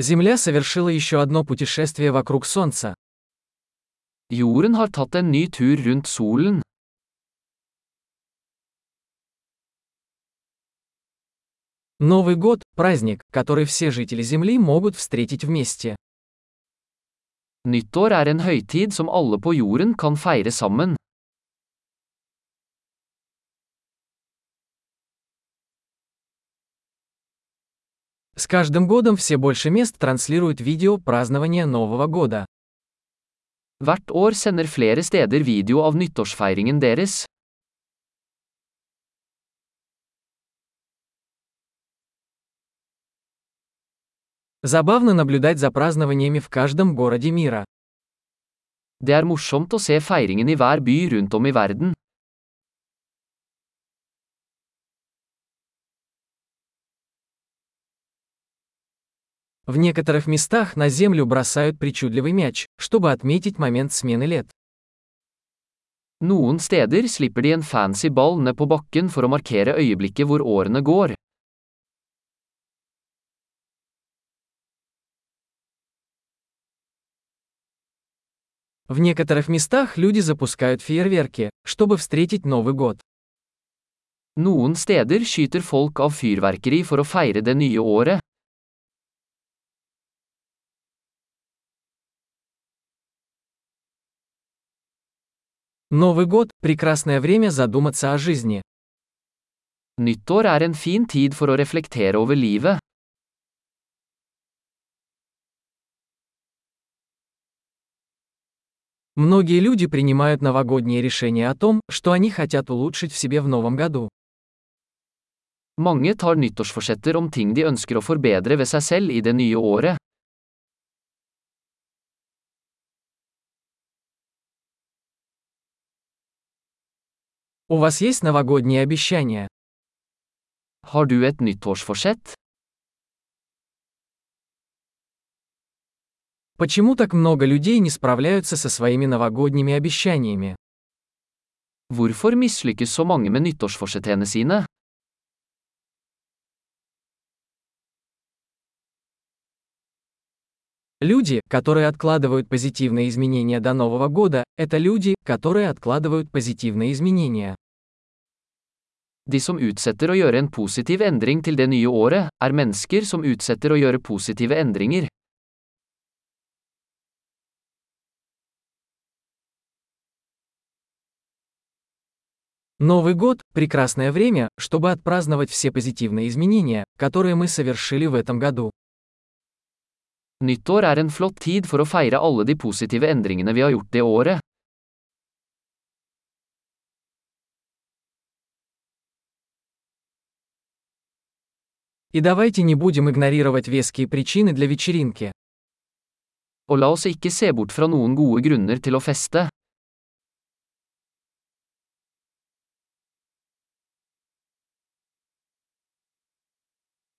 Земля совершила еще одно путешествие вокруг Солнца. Jorden har tatt en ny tur rundt solen. Новый год – праздник, который все жители Земли могут встретить вместе. Nyttår er en høytid som alle på jorden kan feire sammen. С каждым годом все больше мест транслируют видео празднования Нового года. Hvert år sender flere steder video av nyttårsfeiringen deres. Забавно наблюдать за празднованиями в каждом городе мира. Det er morsomt å se feiringen i hver by rundt om i verden. В некоторых местах на землю бросают причудливый мяч, чтобы отметить момент смены лет. Noen steder slipper de en fancy ball ned på bakken for å markere øyeblikket hvor årene går. В некоторых местах люди запускают фейерверки, чтобы встретить Новый год. Noen steder skyter folk av fyrverkeri for å feire det nye året. Новый год – прекрасное время задуматься о жизни. Nyttår er en fin tid for å reflektere over livet. Многие люди принимают новогодние решения о том, что они хотят улучшить в себе в новом году. Mange tar nyttårsforsetter om ting de ønsker å forbedre ved seg selv i det nye året. У вас есть новогодние обещания? Har du ett nyttårsforsett? Почему так много людей не справляются со своими новогодними обещаниями? Hvorfor mislykkes så mange med nyttårsforsettene sine? Люди, которые откладывают позитивные изменения до Нового года, это люди, которые откладывают позитивные изменения. De som utsetter å gjøre en positiv endring til det nye året, er mennesker som utsetter å gjøre positive endringer. Новый год – прекрасное время, чтобы отпраздновать все позитивные изменения, которые мы совершили в этом году. Nyttår er en flott tid for å feire alle de positive endringene vi har gjort det året. И давайте не будем игнорировать веские причины для вечеринки. Og la oss ikke se bort fra noen gode grunner til å feste.